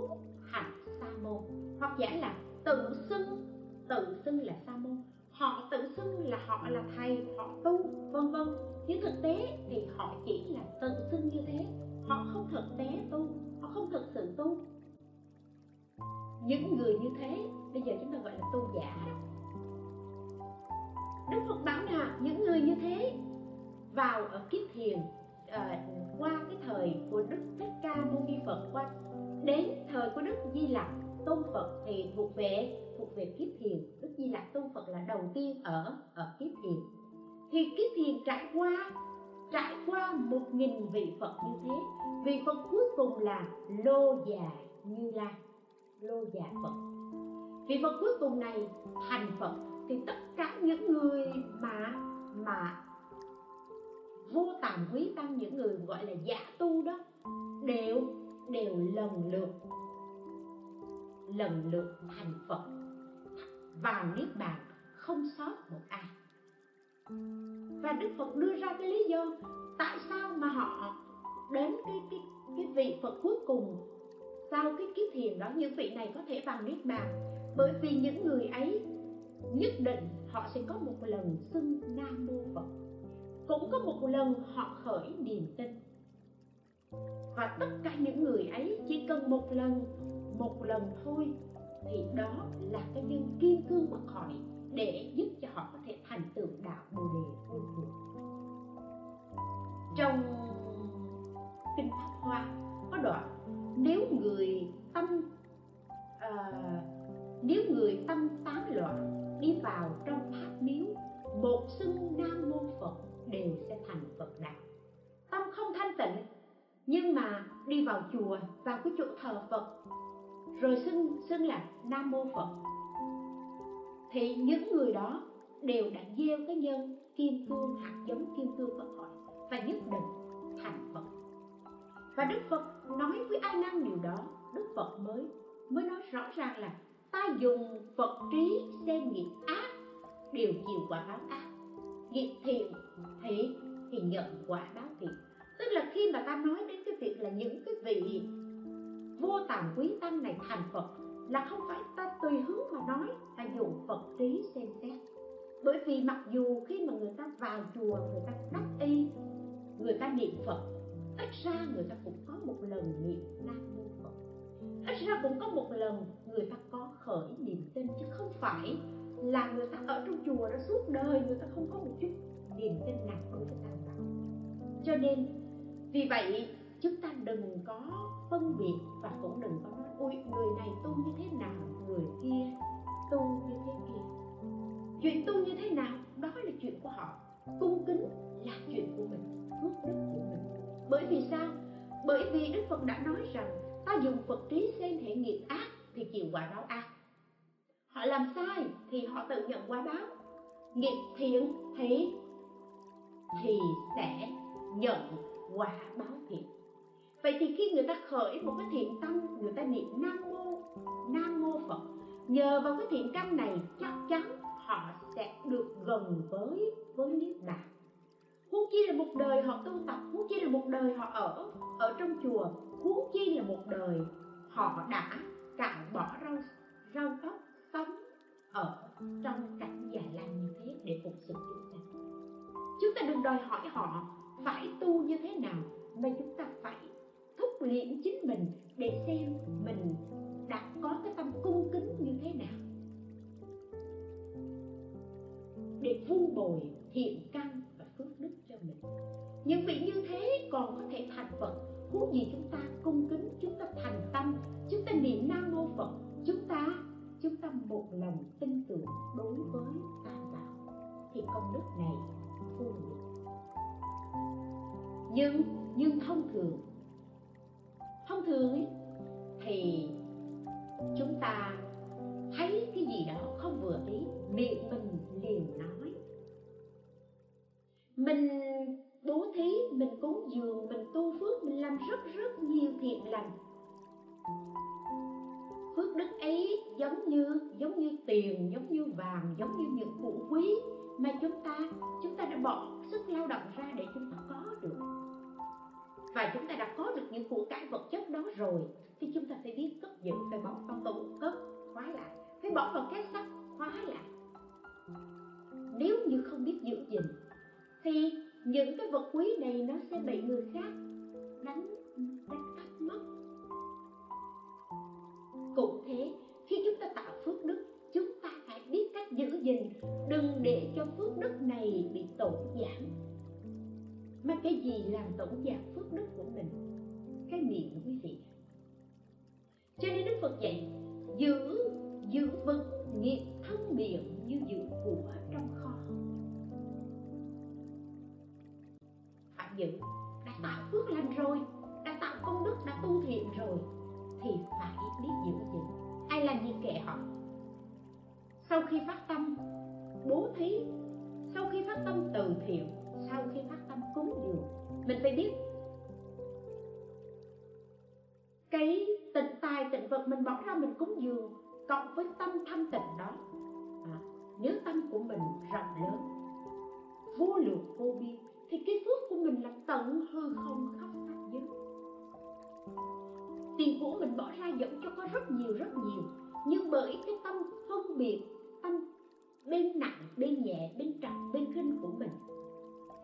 hạnh sa môn, hoặc giả là tự xưng tự xưng là sa môn. Họ tự xưng là họ là thầy, họ tu vân vân, nhưng thực tế thì họ chỉ là tự xưng như thế, họ không thực tế tu, họ không thực sự tu. Những người như thế bây giờ chúng ta gọi là tu giả. Đức Phật bảo là những người như thế vào ở kiếp thiền, à, qua cái thời của Đức Thích Ca Mâu Ni Phật, qua đến thời của Đức Di Lặc Tôn Phật thì thuộc về thuộc về kiếp thiền. Đức Di Lặc Tôn Phật là đầu tiên ở ở kiếp thiền. Thì kiếp thiền trải qua trải qua một nghìn vị Phật như thế. Vị Phật cuối cùng là Lô Già Như Lai, Lô Già Phật. Thì vào cuối cùng này thành Phật thì tất cả những người mà mà vô tàm quý tăng, những người gọi là giả tu đó, đều đều lần lượt lần lượt thành Phật, vào niết bàn không sót một ai. Và Đức Phật đưa ra cái lý do tại sao mà họ đến cái cái cái vị Phật cuối cùng sau cái kiếp thiền đó, những vị này có thể vào niết bàn, bởi vì những người ấy nhất định họ sẽ có một lần xưng Nam Mô Phật, cũng có một lần họ khởi niềm tin. Và tất cả những người ấy chỉ cần một lần một lần thôi thì đó là cái nhân kim cương bất hoại để giúp cho họ có thể thành tựu đạo Bồ Đề vô thượng. Trong kinh Pháp Hoa có đoạn nếu người tâm uh, nếu người tâm tán loạn đi vào trong tháp miếu, một xưng Nam Mô Phật đều sẽ thành Phật đạo. Tâm không thanh tịnh nhưng mà đi vào chùa, vào cái chỗ thờ Phật rồi xưng xưng là Nam Mô Phật, thì những người đó đều đã gieo cái nhân kim cương, hạt giống kim cương bất hoại, và nhất định thành Phật. Và Đức Phật nói với A Nan điều đó, Đức Phật mới mới nói rõ ràng là ta dùng Phật trí xem nghiệp ác, điều chiều quả báo ác, nghiệp thiện thì thì nhận quả báo thiện. Tức là khi mà ta nói đến cái việc là những cái vị vô tàm quý tăng này thành Phật, là không phải ta tùy hứng mà nói, ta dùng Phật trí xem xét. Bởi vì mặc dù khi mà người ta vào chùa, người ta đắc y, người ta niệm Phật, ít ra người ta cũng có một lần niệm Nam Mô Phật, ít ra cũng có một lần người ta có khởi niềm tin, chứ không phải là người ta ở trong chùa đó suốt đời người ta không có một chút niềm tin nào đối với ta cả. Cho nên vì vậy chúng ta đừng có phân biệt, và cũng đừng có nói ôi người này tu như thế nào, người kia tu như thế kia. Chuyện tu như thế nào đó là chuyện của họ, cung kính là chuyện của mình, phước đức của mình. Bởi vì sao? Bởi vì Đức Phật đã nói rằng ta dùng Phật trí xem thể nghiệp ác thì chịu quả báo ác. Họ làm sai thì họ tự nhận quả báo, nghiệp thiện thì thì sẽ nhận quả báo thiện. Vậy thì khi người ta khởi một cái thiện tâm, người ta niệm Nam Mô Nam Mô Phật, nhờ vào cái thiện căn này chắc chắn họ sẽ được gần với với niết bàn. Huống chi là một đời họ tu tập, huống chi là một đời họ ở ở trong chùa, huống chi là một đời họ đã cạo bỏ râu râu tóc, sống ở trong cảnh già làng như thế để phục sự chúng ta. Chúng ta đừng đòi hỏi họ phải tu như thế nào, mà chúng ta phải thúc liễm chính mình để xem mình đã có cái tâm cung kính như thế nào, để vun bồi thiện căn và phước đức cho mình. Những vị như thế còn có thể thành Phật, huống gì chúng ta cung kính, chúng ta thành tâm, chúng ta niệm Nam Mô Phật, chúng ta chúng ta một lòng tin tưởng đối với Tam Bảo, thì công đức này vô lượng. Nhưng nhưng thông thường thông thường ấy, thì chúng ta thấy cái gì đó không vừa ý, miệng mình liền nói. Mình bố thí, mình cúng dường, mình tu phước, mình làm rất rất nhiều thiện lành. Phước đức ấy giống như giống như tiền, giống như vàng, giống như những của quý mà chúng ta chúng ta đã bỏ sức lao động ra để chúng ta có được. Và chúng ta đã có được những của cải vật chất đó rồi thì chúng ta phải biết cất giữ, phải bỏ vào tủ cất khóa lại, phải bỏ vào két sắt khóa lại. Nếu như không biết giữ gìn thì những cái vật quý này nó sẽ bị người khác đánh đánh cắp mất. Cũng thế, khi chúng ta tạo phước đức, chúng ta phải biết cách giữ gìn, đừng để cho phước đức này bị tổn giảm. Mà cái gì làm tổn giảm phước đức của mình? Cái miệng, quý vị. Cho nên Đức Phật dạy giữ giữ vững nghiệp thân miệng như giữ của trong kho. Phải giữ, đã tạo phước lành rồi, đã tạo công đức, đã tu thiện rồi thì phải biết giữ gìn. Ai làm gì kệ họ, sau khi phát tâm bố thí, sau khi phát tâm từ thiện, sau khi phát tâm cúng dường, mình phải biết cái tịnh tài tịnh vật mình bỏ ra mình cúng dường cộng với tâm thanh tịnh đó. À, nếu tâm của mình rộng lớn, vô lượng vô biên thì cái phước của mình là tận hư không khắp pháp giới. Tiền của mình bỏ ra dẫn cho có rất nhiều rất nhiều, nhưng bởi cái tâm phân biệt, tâm bên nặng, bên nhẹ, bên trần, bên khinh của mình,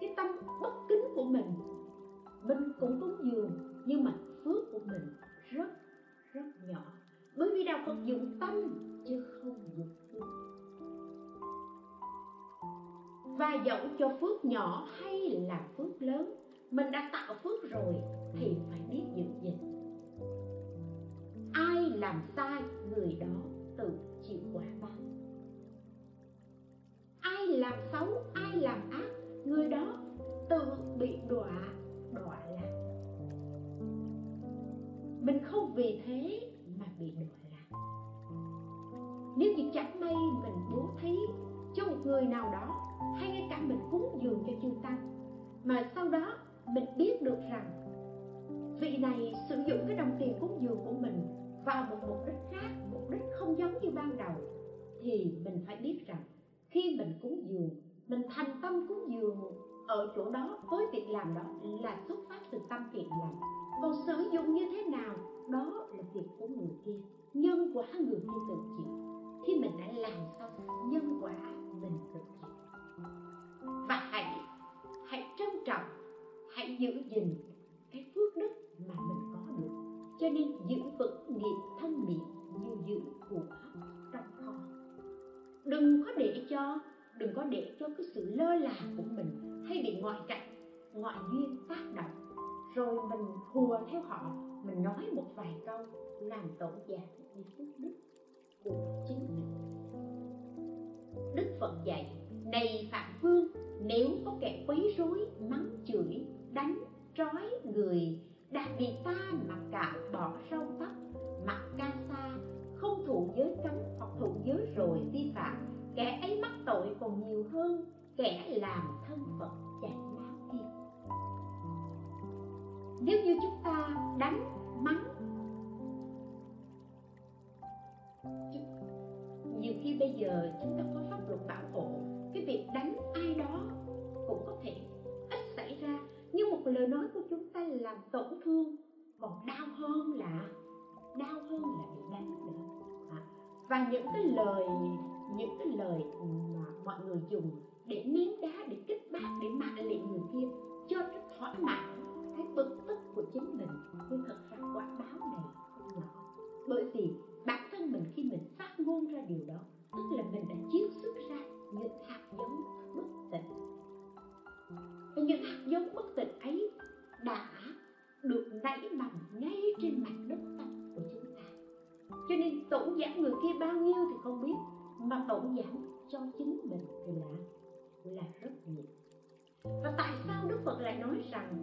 cái tâm bất kính của mình, mình cũng cúng dường nhưng mà phước của mình rất rất nhỏ. Bởi vì đạo Phật dụng tâm chứ không dụng phước. Và dẫu cho phước nhỏ hay là phước lớn, mình đã tạo phước rồi thì phải biết giữ gìn. Ai làm sai người đó tự chịu quả báo. Ai làm xấu, ai làm ác, người đó tự bị đọa, đọa lạc. Mình không vì thế mà bị đọa lạc. Nếu như chẳng may mình bố thí cho một người nào đó, hay ngay cả mình cúng dường cho chư tăng, mà sau đó mình biết được rằng vị này sử dụng cái đồng tiền cúng dường của mình vào một mục đích khác, mục đích không giống như ban đầu, thì mình phải biết rằng khi mình cúng dường, mình thành tâm cúng dường ở chỗ đó với việc làm đó là xuất phát từ tâm thiện lành. Còn sử dụng như thế nào đó là việc của người kia, nhân quả người kia tự chịu. Khi mình đã làm xong, nhân quả mình tự chịu. Và hãy hãy trân trọng, hãy giữ gìn cái phước đức mà mình có được. Cho nên giữ vững nghiệp thân miệng như giữ của trong kho. Đừng có để cho Đừng có để cho cái sự lơ là của mình hay bị ngoại cảnh, ngoại duyên tác động, rồi mình hùa theo họ, mình nói một vài câu làm tổn giảm đi phước đức của chính mình. Đức Phật dạy: này Phạm Vương, nếu có kẻ quấy rối, mắng chửi, đánh, trói người, đặc biệt ta mặc cả bỏ râu tóc, mặc ca sa, không thụ giới cấm hoặc thụ giới rồi vi phạm, kẻ ấy mắc tội còn nhiều hơn kẻ làm thân Phật chạy lao thiên. Nếu như chúng ta đánh, mắng, nhiều khi bây giờ chúng ta có pháp luật bảo hộ, cái việc đánh ai đó cũng có thể ít xảy ra, nhưng một lời nói của chúng ta làm tổn thương còn đau hơn là đau hơn là bị đánh nữa. À, và những cái lời những cái lời mà mọi người dùng để ném đá, để kích bác, để mạ lị người kia cho nó thỏa mãn cái bực tức của chính mình, nhưng thật ra quả báo này không nhỏ. Bởi vì bản thân mình khi mình phát ngôn ra điều đó, tức là mình đã chiết xuất ra những hạt giống bất tịnh. Và những hạt giống bất tịnh ấy đã được nảy mầm ngay trên mặt đất tâm của chúng ta. Cho nên tổn giảm người kia bao nhiêu thì không biết, mà tổn giảm cho chính mình thì là, là rất nhiều. Và tại sao Đức Phật lại nói rằng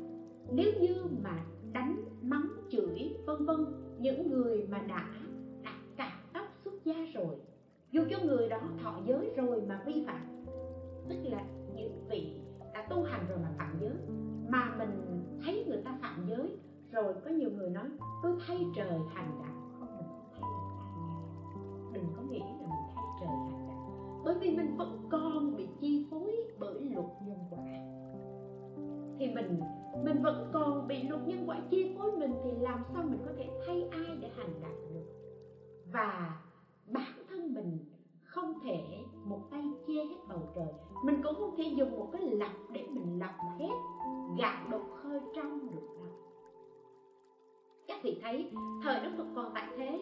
nếu như mà đánh, mắng, chửi, vân vân những người mà đã, đã cạo tóc xuất gia rồi, dù cho người đó thọ giới rồi mà vi phạm, tức là những vị đã tu hành rồi mà phạm giới, mà mình thấy người ta phạm giới rồi, có nhiều người nói tôi thay trời hành đạo. Không, mình không thay trời hành đạo. Đừng có nghĩ là mình thay trời hành đạo, bởi vì mình vẫn còn bị chi phối bởi luật nhân quả. Thì mình mình vẫn còn bị luật nhân quả chi phối mình, thì làm sao mình có thể thay ai để hành đạo được. Và bản thân mình không thể một tay che hết bầu trời, mình cũng không thể dùng một cái lọc để mình lọc hết gạt đục khơi trong được đâu. Các vị thấy thời Đức Phật còn tại thế,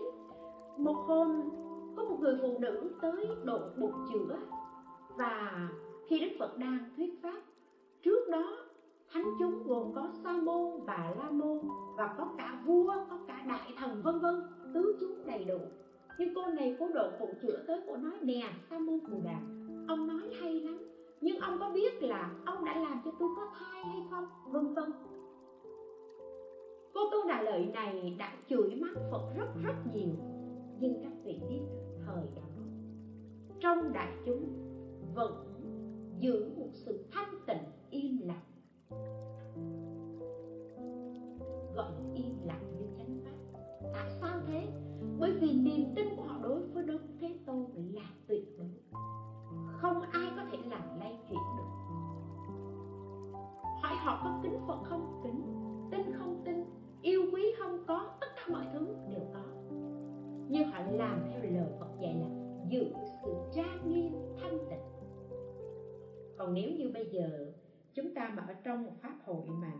một hôm có một người phụ nữ tới độ bụng chữa. Và khi Đức Phật đang thuyết pháp, trước đó thánh chúng gồm có Sa Môn và La Môn, và có cả vua, có cả đại thần vân vân, tứ chúng đầy đủ. Nhưng cô này, cô độ phụ chữa tới, cô nói: nè Sa Môn Bồ Đà, ông nói hay lắm, nhưng ông có biết là ông đã làm cho tôi có thai hay không, vân vân. Cô Tô Đà Lợi này đã chửi mắng Phật rất rất nhiều. Nhưng các vị biết thời đó trong đại chúng vẫn giữ một sự thanh tịnh im lặng. Gọi im lặng như chánh pháp. Tại sao thế? Bởi vì niềm tin của họ đối với Đức Thế Tôn là tuyệt đối, không ai có thể làm lay chuyển được. Hỏi họ có kính Phật không? Kính. Tin không tin? Yêu quý không? Có. Tất cả mọi thứ đều có, nhưng họ làm theo lời Phật dạy là giữ sự trang nghiêm thanh tịnh. Còn nếu như bây giờ chúng ta mà ở trong một pháp hội mà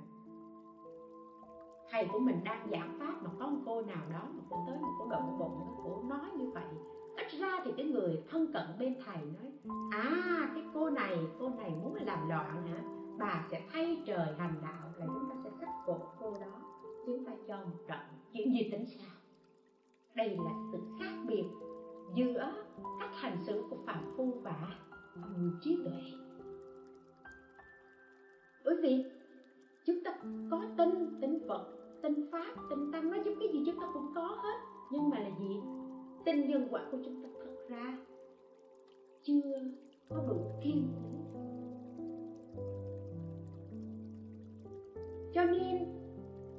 thầy của mình đang giảng pháp mà có một cô nào đó mà cô tới một cô động bụng, cô nói như vậy, ít ra thì cái người thân cận bên thầy nói: à, cái cô này cô này muốn làm loạn hả? Bà sẽ thay trời hành đạo, là chúng ta sẽ khắc phục cô đó, chúng ta cho một trận, chuyện gì tính sao? Đây là sự khác biệt giữa cách hành xử của phạm phu và người trí tuệ. Bởi vì chúng ta có tin, tin Phật, tin Pháp, tin Tăng, nói chung cái gì chúng ta cũng có hết. Nhưng mà là gì? Tin nhân quả của chúng ta thật ra chưa có đủ kiên cố. Cho nên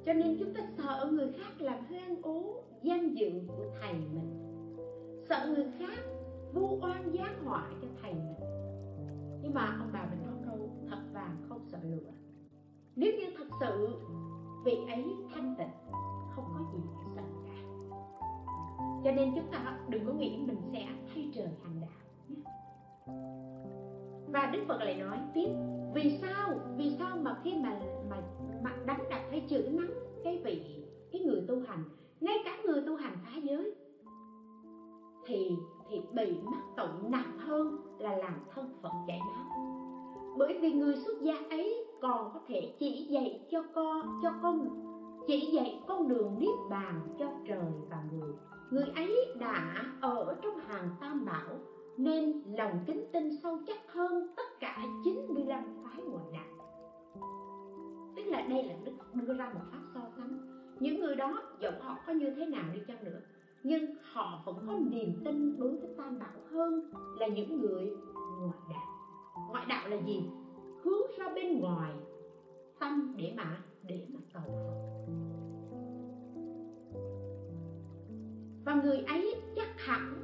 Cho nên chúng ta sợ người khác làm hoang ố danh dự của thầy mình, sợ người khác vu oan giáng họa cho thầy mình. Nhưng mà ông bà mình nói câu thật vàng không sợ lửa. Nếu như thật sự vị ấy thanh tịnh, không có gì phải sợ cả. Cho nên chúng ta đừng có nghĩ mình sẽ thay trời hành đạo. Và Đức Phật lại nói tiếp: vì sao? Vì sao mà khi mà mà, mà đánh đập hay chửi mắng cái vị cái người tu hành, ngay cả người tu hành phá giới thì thì bị mắc tội nặng hơn là làm thân Phật chảy máu. Bởi vì người xuất gia ấy còn có thể chỉ dạy cho con cho con chỉ dạy con đường niết bàn cho trời và người. Người ấy đã ở trong hàng Tam Bảo nên lòng kính tin sâu chắc hơn tất cả chín mươi lăm phái ngoại đạo. Tức là đây là Đức đưa ra một pháp so sánh. Những người đó giọng họ có như thế nào đi chăng nữa, nhưng họ vẫn có niềm tin đối với Tam Bảo hơn là những người ngoại đạo. Ngoại đạo là gì? Hướng ra bên ngoài tâm để mà để mà cầu Phật. Và người ấy chắc hẳn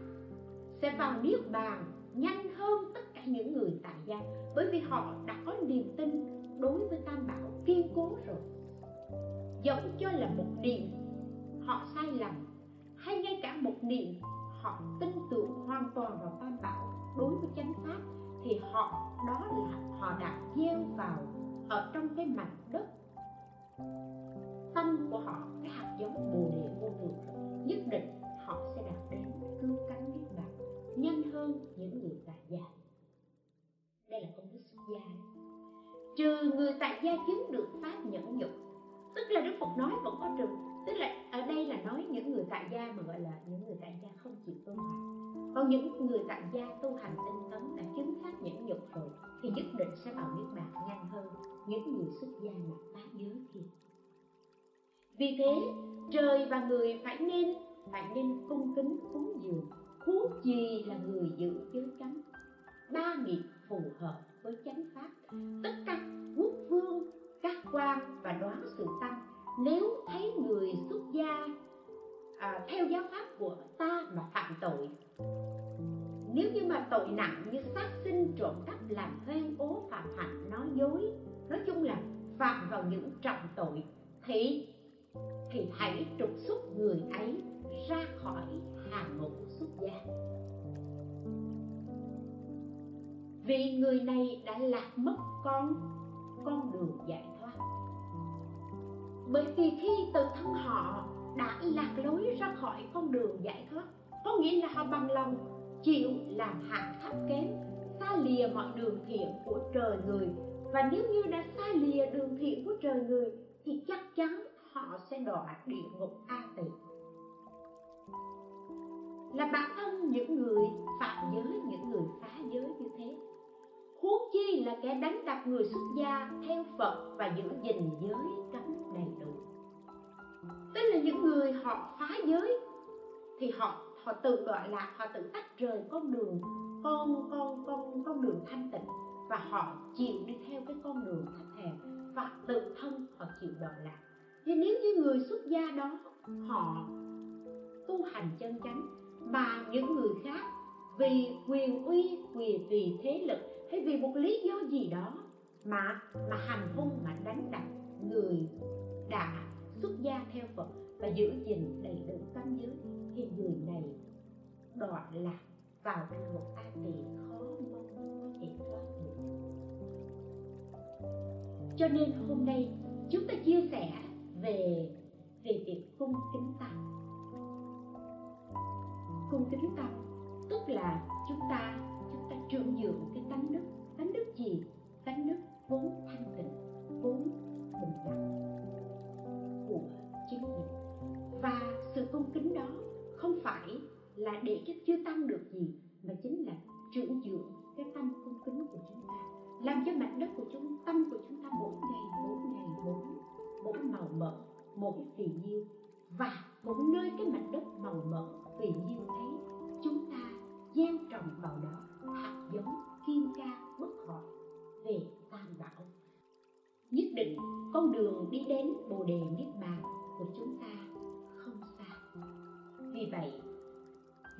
sẽ vào niết bàn nhanh hơn tất cả những người tại gia, bởi vì họ đã có niềm tin đối với Tam Bảo kiên cố rồi. Dẫu cho là một niệm họ sai lầm, hay ngay cả một niệm họ tin tưởng hoàn toàn vào Tam Bảo đối với chánh pháp, thì họ đó là họ đã gieo vào ở trong cái mảnh đất tâm của họ cái hạt giống Bồ Đề vô thượng. Nhất định họ sẽ đạt đến cứu cánh niết bàn nhanh hơn những người tại gia. Đây là công đức xuất gia. Trừ người tại gia chứng được pháp nhẫn nhục, tức là Đức Phật nói vẫn có trừ, tức là ở đây là nói những người tại gia mà gọi là những người tại gia không chịu tu hành. Còn những người tại gia tu hành tinh tấn đã chứng pháp nhẫn nhục rồi thì nhất định sẽ vào niết bàn nhanh hơn những người xuất gia mà phá giới kia. Vì thế trời và người phải nên phải nên cung kính cúng dường, huống chi là người giữ giới cấm. Ba nghiệp phù hợp với chánh pháp, tất cả quốc vương, các quan và đoán sự tăng nếu thấy người xuất gia à, theo giáo pháp của ta mà phạm tội, nếu như mà tội nặng như sát sinh, trộm cắp, làm hoang ố, phạm hạnh, nói dối, nói chung là phạm vào những trọng tội thì thì hãy trục xuất người ấy ra khỏi hàng ngũ xuất gia. Vì người này đã lạc mất con con đường giải thoát. Bởi vì khi tự thân họ đã lạc lối ra khỏi con đường giải thoát, có nghĩa là họ bằng lòng chịu làm hạng thấp kém, xa lìa mọi đường thiện của trời người. Và nếu như đã xa lìa đường thiện của trời người thì chắc chắn họ sẽ đọa địa ngục A Tỳ. Là bản thân những người phạm giới, những người phá giới như thế, huống chi là kẻ đánh đập người xuất gia theo Phật và giữ gìn giới cấm đầy đủ. Tức là những người họ phá giới thì họ họ tự đọa lạc, họ tự tách rời con đường, con con con con đường thanh tịnh, và họ chịu đi theo cái con đường thấp hèn và tự thân họ chịu đọa lạc. Thì nếu như người xuất gia đó họ tu hành chân chánh, mà những người khác vì quyền uy, quyền vì thế lực hay vì một lý do gì đó mà mà hành hung, mà đánh đập người đã xuất gia theo Phật và giữ gìn đầy đủ tâm giới, thì người này đọa lạc vào cái ngục A Tỳ khó mong có thể thoát được. Cho nên hôm nay chúng ta chia sẻ về về việc cung kính tâm. Cung kính tâm tức là chúng ta chúng ta trương nhượng cái tánh đức. Tánh đức gì? Tánh đức vốn thanh tịnh, vốn bình đẳng của chính mình. Và sự cung kính đó không phải là để cho chưa tăng được gì, mà chính là trưởng dưỡng cái tâm cung kính của chúng ta, làm cho mạch đất của chúng tâm của chúng ta mỗi ngày mỗi ngày mỗi mỗi màu mỡ, mỗi phì nhiêu, và mỗi nơi cái mạch đất màu mỡ phì nhiêu ấy chúng ta gieo trồng vào đó hạt giống kim ca bất hoại về tam bảo. Nhất định con đường đi đến Bồ Đề Niết Bàn của chúng ta không xa. Vì vậy,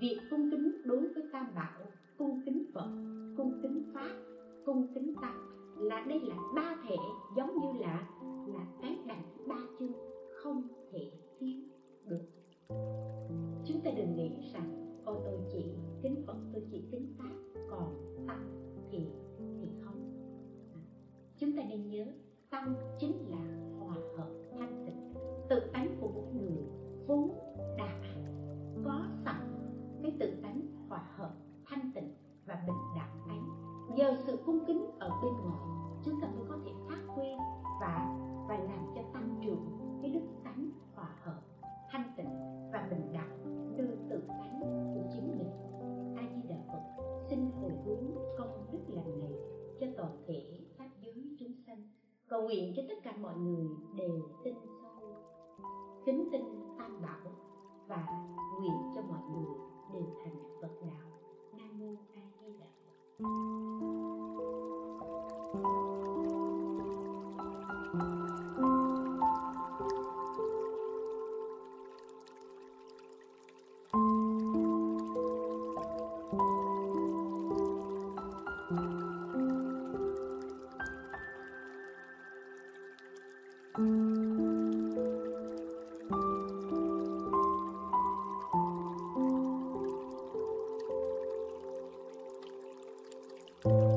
việc cung kính đối với tam bảo, cung kính Phật, cung kính Pháp, cung kính Tăng, là đây là ba thể, giống như là là cái đàn ba chân không thể thiếu được. Chúng ta đừng nghĩ rằng ô tôi chỉ kính Phật, tôi chỉ kính Pháp, còn Tăng thì thì không. Chúng ta nên nhớ Tăng chính là hòa hợp thanh tịnh, tự tánh của một người vốn đã có sẵn cái tự tánh hòa hợp thanh tịnh và bình đẳng ấy. Nhờ sự cung kính ở bên ngoài, chúng ta mới có thể phát huy và và làm cho tăng trưởng cái đức tánh hòa hợp thanh tịnh và bình đẳng từ tự tánh của chính mình. A Di Đà Phật, xin hồi hướng công đức lành này cho toàn thể pháp giới chúng sanh, cầu nguyện cho tất cả mọi người đều tin sâu, kính tin tam bảo và nguyện cho mọi người đều thành Phật đạo. Nam mô A Di Đà Phật. Thank you.